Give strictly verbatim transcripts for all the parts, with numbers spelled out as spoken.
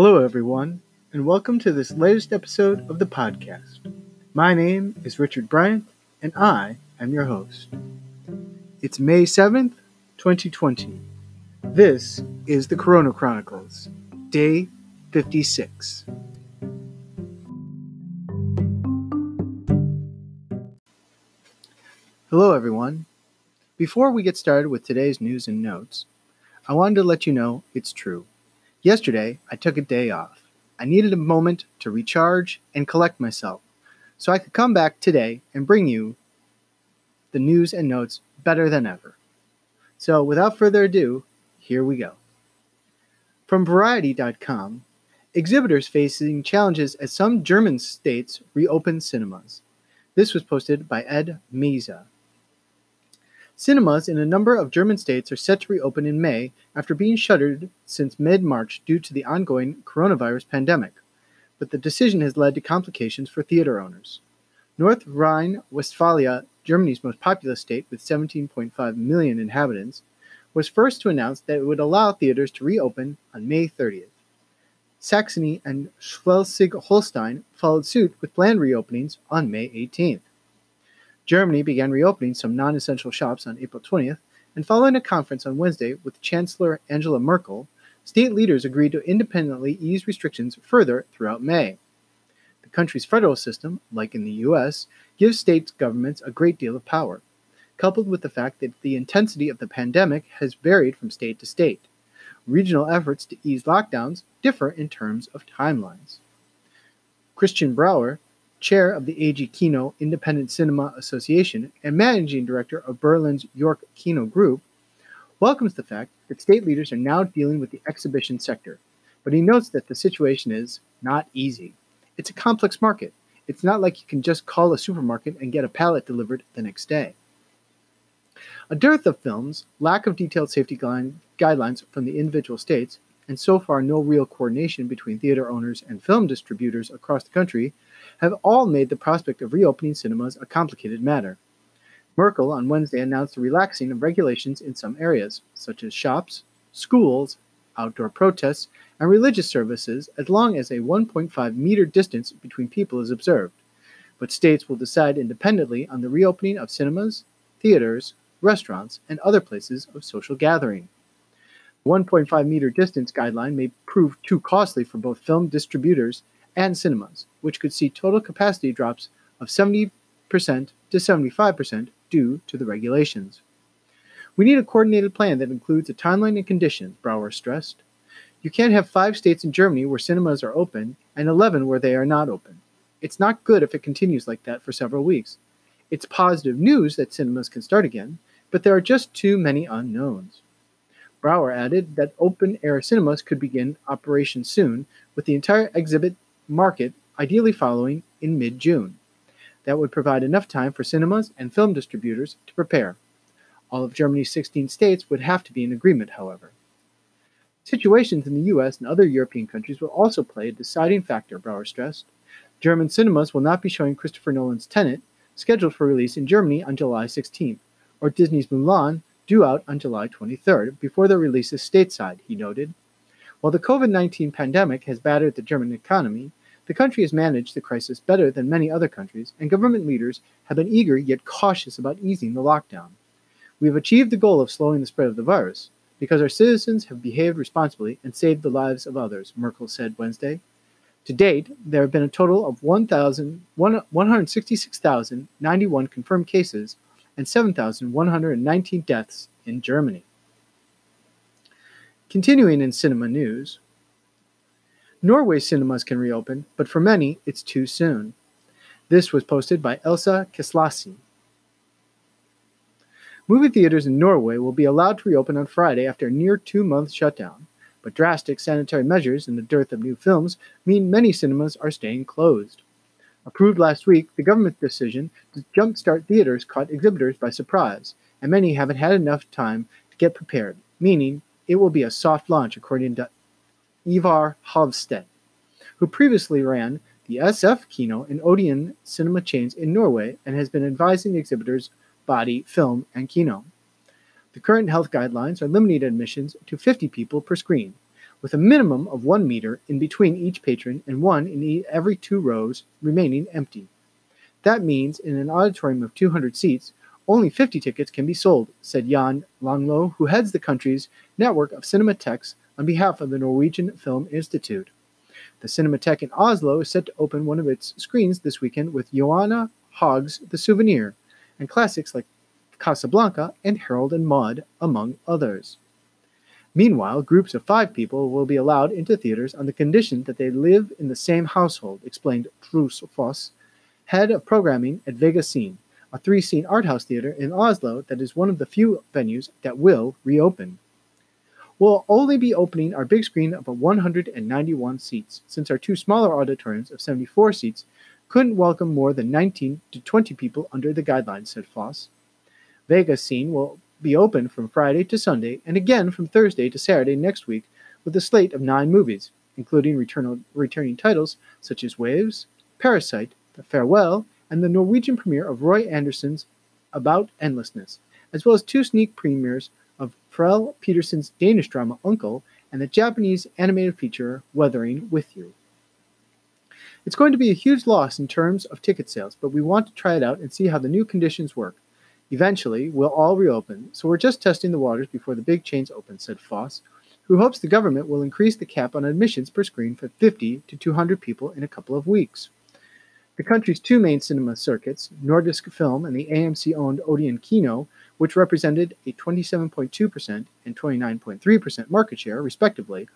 Hello everyone, and welcome to this latest episode of the podcast. My name is Richard Bryant, and I am your host. It's May seventh, twenty twenty. This is the Corona Chronicles, Day fifty-six. Hello everyone. Before we get started with today's news and notes, I wanted to let you know it's true. Yesterday, I took a day off. I needed a moment to recharge and collect myself, so I could come back today and bring you the news and notes better than ever. So without further ado, here we go. From Variety dot com, exhibitors facing challenges as some German states reopen cinemas. This was posted by Ed Meza. Cinemas in a number of German states are set to reopen in May after being shuttered since mid-March due to the ongoing coronavirus pandemic, but the decision has led to complications for theater owners. North Rhine-Westphalia, Germany's most populous state with seventeen point five million inhabitants, was first to announce that it would allow theaters to reopen on May thirtieth. Saxony and Schleswig-Holstein followed suit with planned reopenings on May eighteenth. Germany began reopening some non-essential shops on April twentieth, and following a conference on Wednesday with Chancellor Angela Merkel, state leaders agreed to independently ease restrictions further throughout May. The country's federal system, like in the U S, gives state governments a great deal of power, coupled with the fact that the intensity of the pandemic has varied from state to state. Regional efforts to ease lockdowns differ in terms of timelines. Christian Brouwer, chair of the A G Kino Independent Cinema Association and managing director of Berlin's York Kino Group, welcomes the fact that state leaders are now dealing with the exhibition sector, but he notes that the situation is not easy. It's a complex market. It's not like you can just call a supermarket and get a pallet delivered the next day. A dearth of films, lack of detailed safety guidelines from the individual states, and so far no real coordination between theater owners and film distributors across the country have all made the prospect of reopening cinemas a complicated matter. Merkel on Wednesday announced the relaxing of regulations in some areas, such as shops, schools, outdoor protests, and religious services, as long as a one point five meter distance between people is observed. But states will decide independently on the reopening of cinemas, theaters, restaurants, and other places of social gathering. The one point five meter distance guideline may prove too costly for both film distributors and cinemas, which could see total capacity drops of seventy percent to seventy-five percent due to the regulations. We need a coordinated plan that includes a timeline and conditions, Brouwer stressed. You can't have five states in Germany where cinemas are open and eleven where they are not open. It's not good if it continues like that for several weeks. It's positive news that cinemas can start again, but there are just too many unknowns. Brouwer added that open-air cinemas could begin operation soon, with the entire exhibit market ideally following in mid-June. That would provide enough time for cinemas and film distributors to prepare. All of Germany's sixteen states would have to be in agreement, however. Situations in the U S and other European countries will also play a deciding factor, Brouwer stressed. German cinemas will not be showing Christopher Nolan's Tenet, scheduled for release in Germany on July sixteenth, or Disney's Mulan, due out on July twenty-third, before their releases stateside, he noted. While the COVID nineteen pandemic has battered the German economy, the country has managed the crisis better than many other countries, and government leaders have been eager yet cautious about easing the lockdown. We have achieved the goal of slowing the spread of the virus, because our citizens have behaved responsibly and saved the lives of others, Merkel said Wednesday. To date, there have been a total of one hundred sixty-six thousand ninety-one confirmed cases and seven thousand one hundred nineteen deaths in Germany. Continuing in cinema news, Norway cinemas can reopen, but for many, it's too soon. This was posted by Elsa Kislasi. Movie theaters in Norway will be allowed to reopen on Friday after a near two-month shutdown, but drastic sanitary measures and the dearth of new films mean many cinemas are staying closed. Approved last week, the government's decision to jumpstart theaters caught exhibitors by surprise, and many haven't had enough time to get prepared, meaning it will be a soft launch, according to Ivar Hovsted, who previously ran the S F Kino and Odeon cinema chains in Norway and has been advising exhibitors Body, Film, and Kino. The current health guidelines are limiting admissions to fifty people per screen, with a minimum of one meter in between each patron and one in every two rows remaining empty. That means in an auditorium of two hundred seats, only fifty tickets can be sold, said Jan Langlo, who heads the country's network of cinematics on behalf of the Norwegian Film Institute. The Cinematheque in Oslo is set to open one of its screens this weekend with Johanna Haug's The Souvenir, and classics like Casablanca and Harold and Maude, among others. Meanwhile, groups of five people will be allowed into theaters on the condition that they live in the same household, explained Truss Foss, head of programming at Vega Scene, a three-scene art house theater in Oslo that is one of the few venues that will reopen. We'll only be opening our big screen of one hundred ninety-one seats, since our two smaller auditoriums of seventy-four seats couldn't welcome more than nineteen to twenty people under the guidelines, said Foss. Vega Scene will be open from Friday to Sunday, and again from Thursday to Saturday next week, with a slate of nine movies, including return- returning titles such as Waves, Parasite, The Farewell, and the Norwegian premiere of Roy Anderson's About Endlessness, as well as two sneak premieres of Frel Petersen's Danish drama Uncle and the Japanese animated feature Weathering With You. It's going to be a huge loss in terms of ticket sales, but we want to try it out and see how the new conditions work. Eventually, we'll all reopen, so we're just testing the waters before the big chains open, said Foss, who hopes the government will increase the cap on admissions per screen from fifty to two hundred people in a couple of weeks. The country's two main cinema circuits, Nordisk Film and the A M C-owned Odeon Kino, which represented a twenty-seven point two percent and twenty-nine point three percent market share, respectively,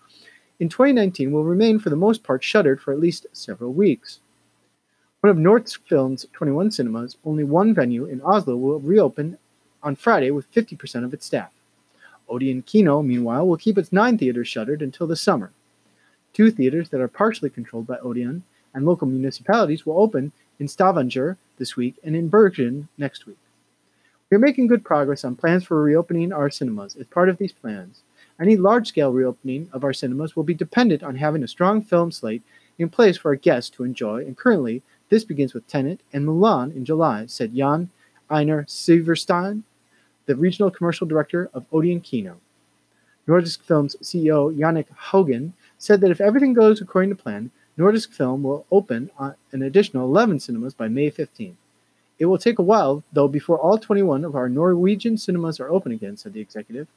in twenty nineteen will remain for the most part shuttered for at least several weeks. One of Nordisk Film's twenty-one cinemas, only one venue in Oslo, will reopen on Friday with fifty percent of its staff. Odeon Kino, meanwhile, will keep its nine theaters shuttered until the summer. Two theaters that are partially controlled by Odeon and local municipalities will open in Stavanger this week and in Bergen next week. We are making good progress on plans for reopening our cinemas. As part of these plans, any large-scale reopening of our cinemas will be dependent on having a strong film slate in place for our guests to enjoy, and currently, this begins with Tenet and Mulan in July, said Jan Einar Siverstein, the regional commercial director of Odeon Kino. Nordisk Film's C E O Janik Haugen said that if everything goes according to plan, Nordisk Film will open an additional eleven cinemas by May fifteenth. It will take a while, though, before all twenty-one of our Norwegian cinemas are open again, said the executive.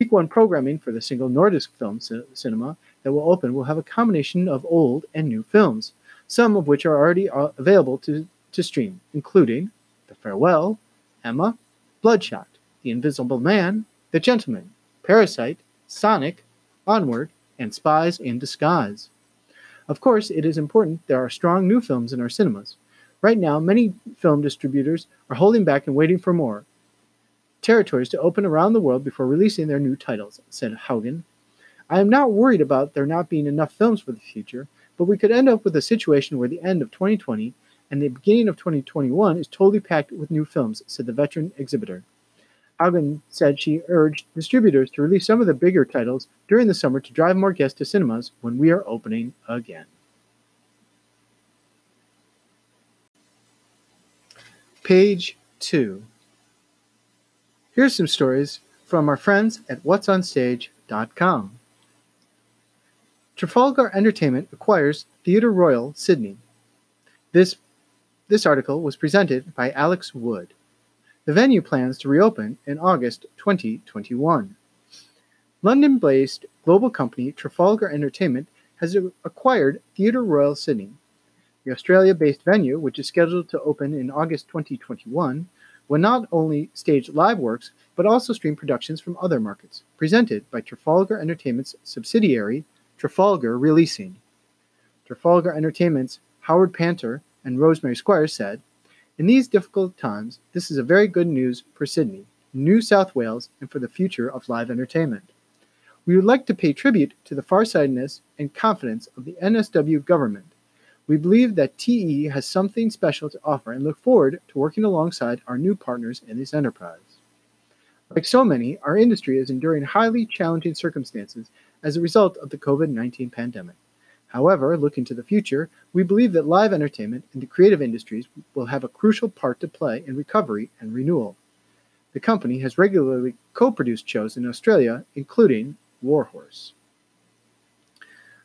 Week one programming for the single Nordisk Film c- cinema that will open will have a combination of old and new films, some of which are already available to, to stream, including The Farewell, Emma, Bloodshot, The Invisible Man, The Gentleman, Parasite, Sonic, Onward, and Spies in Disguise. Of course, it is important there are strong new films in our cinemas. Right now, many film distributors are holding back and waiting for more territories to open around the world before releasing their new titles, said Haugen. I am not worried about there not being enough films for the future, but we could end up with a situation where the end of twenty twenty and the beginning of twenty twenty-one is totally packed with new films, said the veteran exhibitor. Haugen said she urged distributors to release some of the bigger titles during the summer to drive more guests to cinemas when we are opening again. Page two. Here's some stories from our friends at whats on stage dot com. Trafalgar Entertainment acquires Theatre Royal Sydney. This, this article was presented by Alex Wood. The venue plans to reopen in August twenty twenty-one. London-based global company Trafalgar Entertainment has acquired Theatre Royal Sydney. The Australia-based venue, which is scheduled to open in August twenty twenty-one, will not only stage live works, but also stream productions from other markets, presented by Trafalgar Entertainment's subsidiary, Trafalgar Releasing. Trafalgar Entertainment's Howard Panter and Rosemary Squires said, "In these difficult times, this is a very good news for Sydney, New South Wales, and for the future of live entertainment. We would like to pay tribute to the farsightedness and confidence of the N S W government. We believe that T E has something special to offer and look forward to working alongside our new partners in this enterprise." Like so many, our industry is enduring highly challenging circumstances as a result of the COVID nineteen pandemic. However, looking to the future, we believe that live entertainment and the creative industries will have a crucial part to play in recovery and renewal. The company has regularly co-produced shows in Australia, including Warhorse.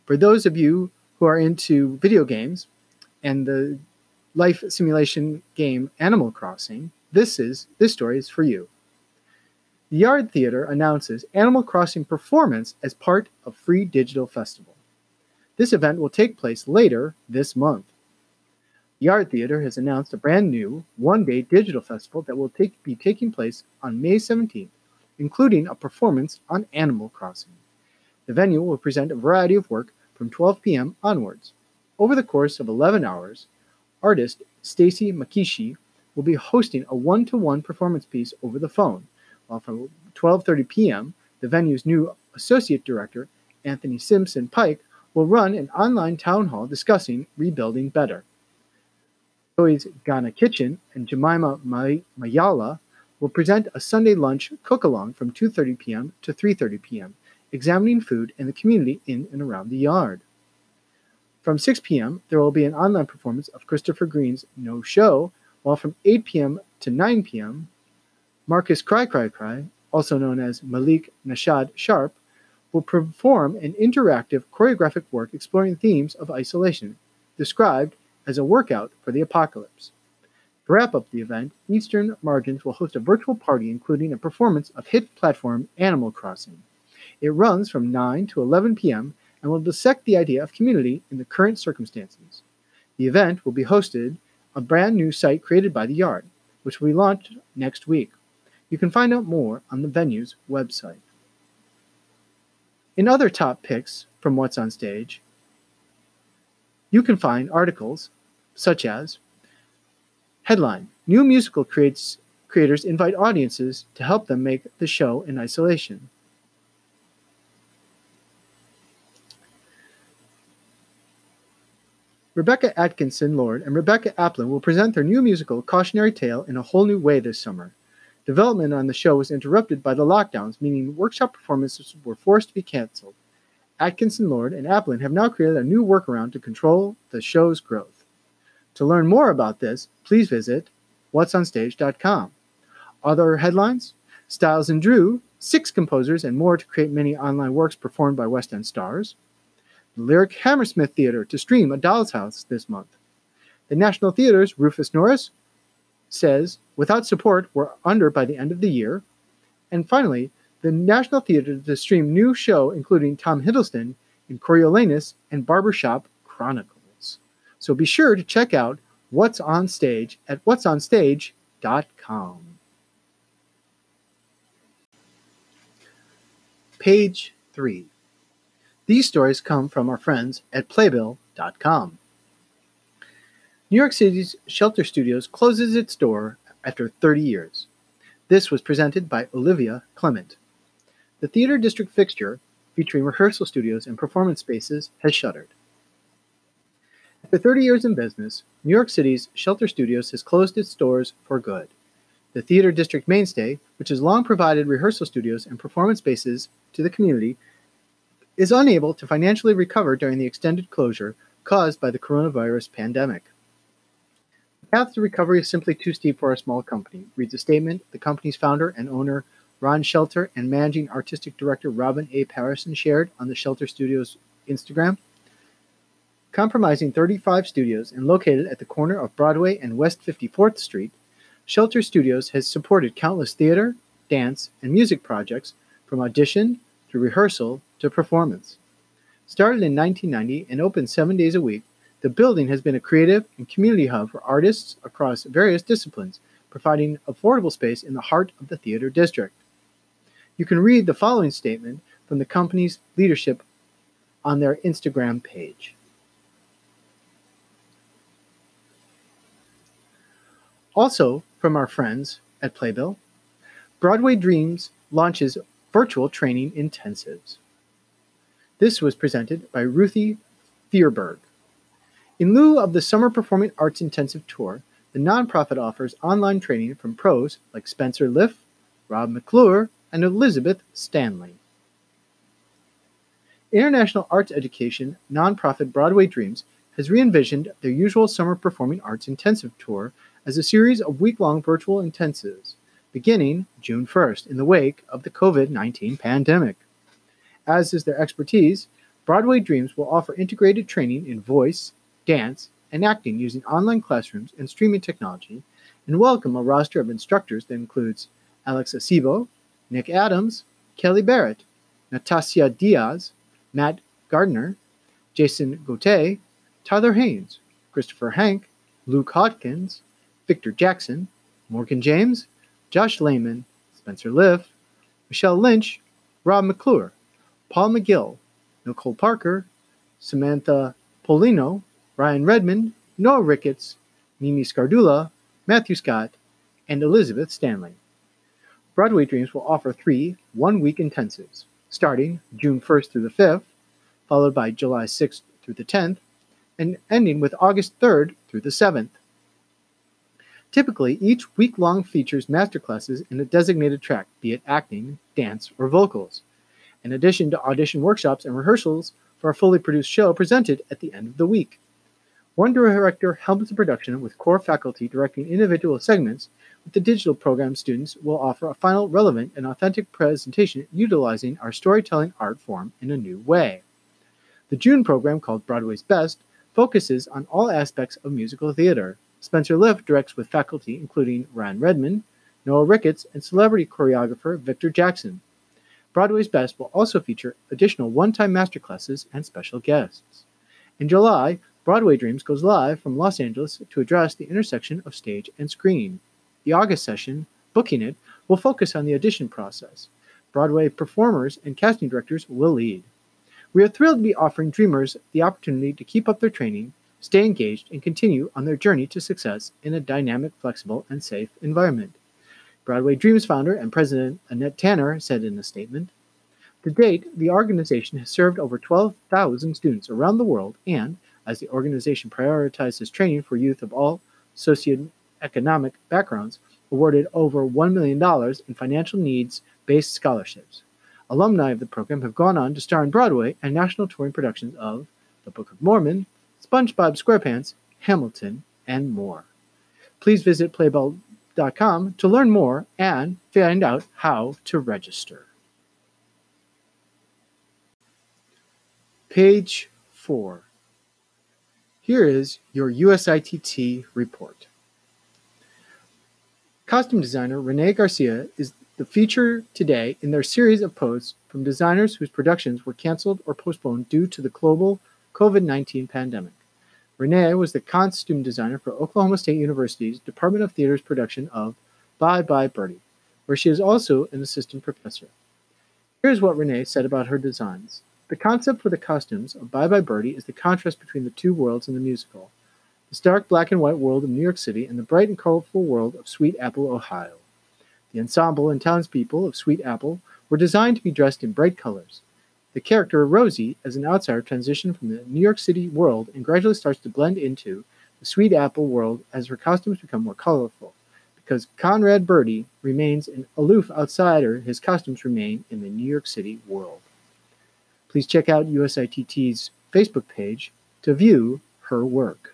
For those of you who are into video games and the life simulation game Animal Crossing, this is this story is for you. The Yard Theater announces Animal Crossing performance as part of Free Digital Festival. This event will take place later this month. The Yard Theater has announced a brand new one-day digital festival that will take, be taking place on May seventeenth, including a performance on Animal Crossing. The venue will present a variety of work from twelve p m onwards. Over the course of eleven hours, artist Stacy Makishi will be hosting a one-to-one performance piece over the phone, while from twelve thirty p m, the venue's new associate director, Anthony Simpson Pike, will run an online town hall discussing rebuilding better. Zoe's Ghana Kitchen and Jemima May- Mayala will present a Sunday lunch cook-along from two thirty p m to three thirty p m, examining food and the community in and around the yard. From six p m, there will be an online performance of Christopher Green's No Show, while from eight p m to nine p m, Marcus Cry Cry Cry, also known as Malik Nashad Sharp, will perform an interactive choreographic work exploring themes of isolation, described as a workout for the apocalypse. To wrap up the event, Eastern Margins will host a virtual party including a performance of hit platform Animal Crossing. It runs from nine to eleven p m and will dissect the idea of community in the current circumstances. The event will be hosted on a brand new site created by the Yard, which will be launched next week. You can find out more on the venue's website. In other top picks from What's on Stage, you can find articles such as headline, new musical creates, creators invite audiences to help them make the show in isolation. Rebecca Atkinson-Lord and Rebecca Applin will present their new musical Cautionary Tale in a whole new way this summer. Development on the show was interrupted by the lockdowns, meaning workshop performances were forced to be canceled. Atkinson-Lord and Applin have now created a new workaround to control the show's growth. To learn more about this, please visit whats on stage dot com. Other headlines? Styles and Drew, six composers and more to create many online works performed by West End stars. The Lyric Hammersmith Theater to stream A Doll's House this month. The National Theatre's Rufus Norris says, without support, we're under by the end of the year. And finally, the National Theatre to stream new show including Tom Hiddleston in Coriolanus and Barbershop Chronicles. So be sure to check out What's on Stage at whats on stage dot com. Page three. These stories come from our friends at playbill dot com. New York City's Shelter Studios closes its door after thirty years. This was presented by Olivia Clement. The theater district fixture, featuring rehearsal studios and performance spaces, has shuttered. After thirty years in business, New York City's Shelter Studios has closed its doors for good. The theater district mainstay, which has long provided rehearsal studios and performance spaces to the community, is unable to financially recover during the extended closure caused by the coronavirus pandemic. The path to recovery is simply too steep for a small company, reads a statement the company's founder and owner Ron Shelter and managing artistic director Robin A. Patterson shared on the Shelter Studios Instagram. Comprising thirty-five studios and located at the corner of Broadway and West fifty-fourth Street, Shelter Studios has supported countless theater, dance, and music projects from audition to rehearsal to performance. Started in nineteen ninety and open seven days a week, the building has been a creative and community hub for artists across various disciplines, providing affordable space in the heart of the theater district. You can read the following statement from the company's leadership on their Instagram page. Also from our friends at Playbill, Broadway Dreams launches virtual training intensives. This was presented by Ruthie Thierberg. In lieu of the Summer Performing Arts Intensive Tour, the nonprofit offers online training from pros like Spencer Liff, Rob McClure, and Elizabeth Stanley. International arts education nonprofit Broadway Dreams has re-envisioned their usual Summer Performing Arts Intensive Tour as a series of week-long virtual intensives, beginning June first in the wake of the covid nineteen pandemic. As is their expertise, Broadway Dreams will offer integrated training in voice, dance, and acting using online classrooms and streaming technology, and welcome a roster of instructors that includes Alex Acebo, Nick Adams, Kelly Barrett, Natasia Diaz, Matt Gardner, Jason Gauthier, Tyler Haynes, Christopher Hank, Luke Hodkins, Victor Jackson, Morgan James, Josh Lehman, Spencer Liff, Michelle Lynch, Rob McClure, Paul McGill, Nicole Parker, Samantha Polino, Ryan Redmond, Noah Ricketts, Mimi Scardula, Matthew Scott, and Elizabeth Stanley. Broadway Dreams will offer three one-week intensives, starting June first through the fifth, followed by July sixth through the tenth, and ending with August third through the seventh. Typically, each week-long features masterclasses in a designated track, be it acting, dance, or vocals, in addition to audition workshops and rehearsals for a fully produced show presented at the end of the week. One director helps the production with core faculty directing individual segments, with the digital program students will offer a final relevant and authentic presentation utilizing our storytelling art form in a new way. The June program, called Broadway's Best, focuses on all aspects of musical theater. Spencer Liff directs with faculty including Ryan Redmond, Noah Ricketts, and celebrity choreographer Victor Jackson. Broadway's Best will also feature additional one-time masterclasses and special guests. In July, Broadway Dreams goes live from Los Angeles to address the intersection of stage and screen. The August session, Booking It, will focus on the audition process. Broadway performers and casting directors will lead. We are thrilled to be offering dreamers the opportunity to keep up their training, stay engaged, and continue on their journey to success in a dynamic, flexible, and safe environment. Broadway Dreams founder and president Annette Tanner said in a statement, "To date, the organization has served over twelve thousand students around the world, and as the organization prioritizes training for youth of all socioeconomic backgrounds, awarded over one million dollars in financial needs-based scholarships. Alumni of the program have gone on to star in Broadway and national touring productions of The Book of Mormon, SpongeBob SquarePants, Hamilton, and more." Please visit playbell dot com to learn more and find out how to register. Page four. Here is your U S I T T report. Costume designer Renee Garcia is the feature today in their series of posts from designers whose productions were canceled or postponed due to the global COVID nineteen pandemic. Renee was the costume designer for Oklahoma State University's Department of Theater's production of Bye Bye Birdie, where she is also an assistant professor. Here's what Renee said about her designs. "The concept for the costumes of Bye Bye Birdie is the contrast between the two worlds in the musical, the stark black and white world of New York City and the bright and colorful world of Sweet Apple, Ohio. The ensemble and townspeople of Sweet Apple were designed to be dressed in bright colors. The character Rosie, as an outsider, transitions from the New York City world and gradually starts to blend into the Sweet Apple world as her costumes become more colorful. Because Conrad Birdie remains an aloof outsider, his costumes remain in the New York City world." Please check out U S I T T's Facebook page to view her work.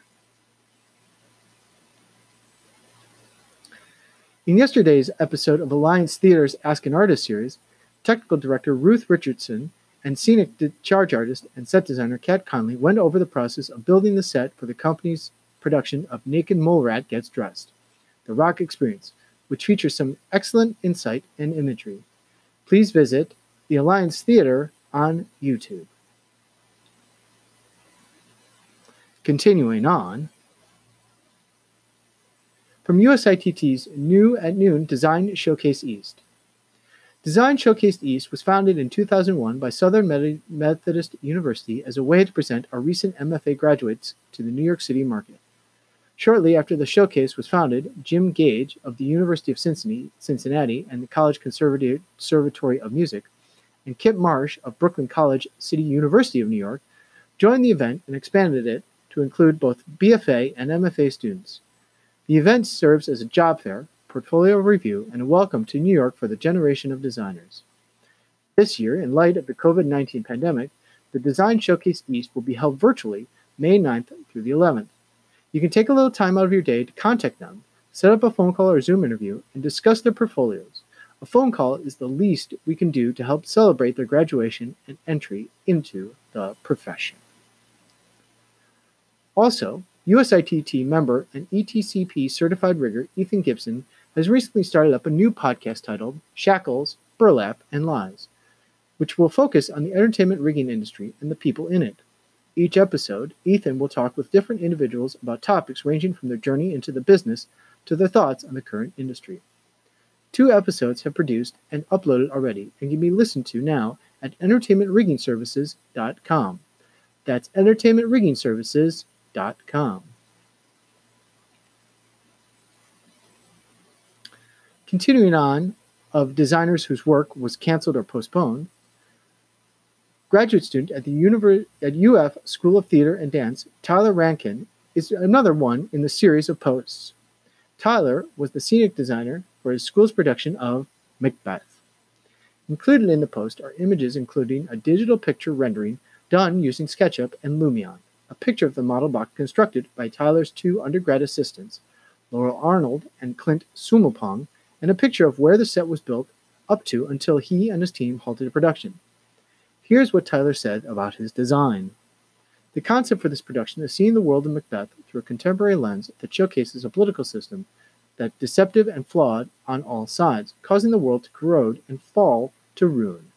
In yesterday's episode of Alliance Theater's Ask an Artist series, technical director Ruth Richardson and scenic charge artist and set designer Kat Conley went over the process of building the set for the company's production of Naked Mole Rat Gets Dressed, The Rock Experience, which features some excellent insight and imagery. Please visit the Alliance Theater on YouTube. Continuing on, from U S I T T's New at Noon Design Showcase East. Design Showcase East was founded in two thousand one by Southern Methodist University as a way to present our recent M F A graduates to the New York City market. Shortly after the showcase was founded, Jim Gage of the University of Cincinnati and the College Conservatory of Music, and Kip Marsh of Brooklyn College City University of New York, joined the event and expanded it to include both B F A and M F A students. The event serves as a job fair, portfolio review, and a welcome to New York for the generation of designers. This year, in light of the COVID nineteen pandemic, the Design Showcase East will be held virtually May ninth through the eleventh. You can take a little time out of your day to contact them, set up a phone call or Zoom interview, and discuss their portfolios, A phone call is the least we can do to help celebrate their graduation and entry into the profession. Also, U S I T T member and E T C P certified rigger Ethan Gibson has recently started up a new podcast titled Shackles, Burlap, and Lies, which will focus on the entertainment rigging industry and the people in it. Each episode, Ethan will talk with different individuals about topics ranging from their journey into the business to their thoughts on the current industry. Two episodes have produced and uploaded already and can be listened to now at entertainment rigging services dot com. That's entertainment rigging services dot com. Continuing on, of designers whose work was canceled or postponed, graduate student at the Univers- at U F School of Theater and Dance, Tyler Rankin, is another one in the series of posts. Tyler was the scenic designer for his school's production of Macbeth. Included in the post are images including a digital picture rendering done using SketchUp and Lumion, a picture of the model block constructed by Tyler's two undergrad assistants, Laurel Arnold and Clint Sumilpong, and a picture of where the set was built up to until he and his team halted production. Here's what Tyler said about his design. The concept for this production is seeing the world of Macbeth through a contemporary lens that showcases a political system that's deceptive and flawed on all sides, causing the world to corrode and fall to ruin.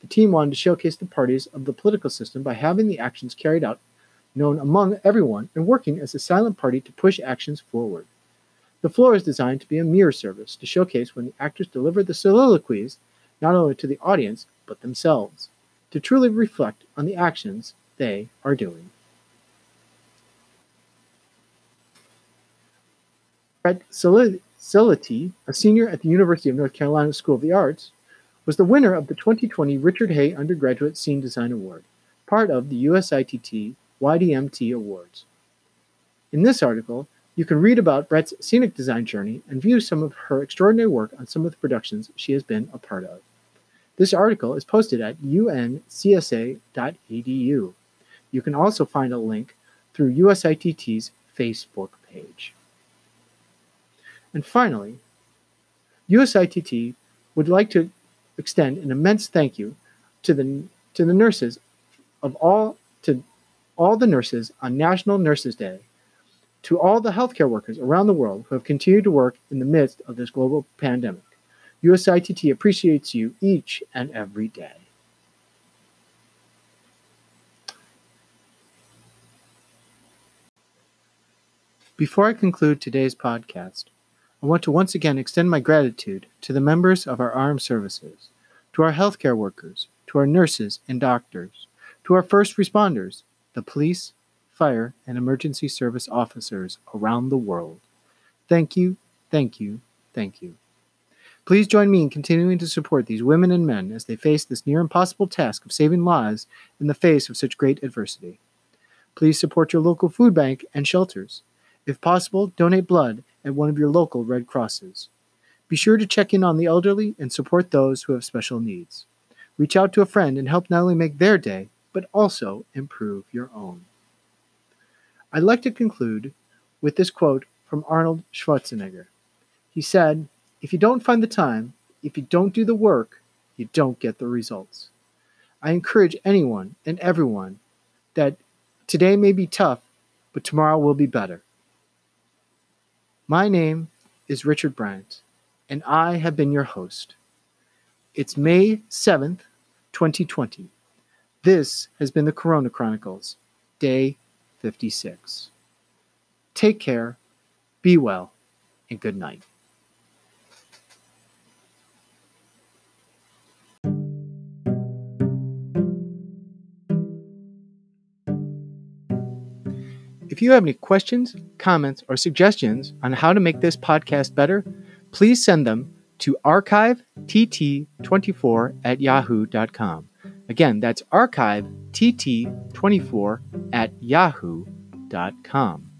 The team wanted to showcase the parties of the political system by having the actions carried out known among everyone and working as a silent party to push actions forward. The floor is designed to be a mirror service to showcase when the actors deliver the soliloquies not only to the audience, but themselves, to truly reflect on the actions they are doing. Brett Celiti, a senior at the University of North Carolina School of the Arts, was the winner of the twenty twenty Richard Hay Undergraduate Scene Design Award, part of the U S I T T Y D M T Awards. In this article, you can read about Brett's scenic design journey and view some of her extraordinary work on some of the productions she has been a part of. This article is posted at u n c s a dot e d u. You can also find a link through U S I T T's Facebook page. And finally, U S I T T would like to extend an immense thank you to the to the nurses of all to all the nurses on National Nurses Day, to all the healthcare workers around the world who have continued to work in the midst of this global pandemic. U S I T T appreciates you each and every day. Before I conclude today's podcast, I want to once again extend my gratitude to the members of our armed services, to our healthcare workers, to our nurses and doctors, to our first responders, the police, fire, and emergency service officers around the world. Thank you, thank you, thank you. Please join me in continuing to support these women and men as they face this near impossible task of saving lives in the face of such great adversity. Please support your local food bank and shelters. If possible, donate blood at one of your local Red Crosses. Be sure to check in on the elderly and support those who have special needs. Reach out to a friend and help not only make their day, but also improve your own. I'd like to conclude with this quote from Arnold Schwarzenegger. He said, "If you don't find the time, if you don't do the work, you don't get the results." I encourage anyone and everyone that today may be tough, but tomorrow will be better. My name is Richard Bryant, and I have been your host. It's May seventh, twenty twenty. This has been the Corona Chronicles, Day fifty-six. Take care, be well, and good night. If you have any questions, comments, or suggestions on how to make this podcast better, please send them to archive t t two four at yahoo dot com. Again, that's archive t t two four at yahoo dot com.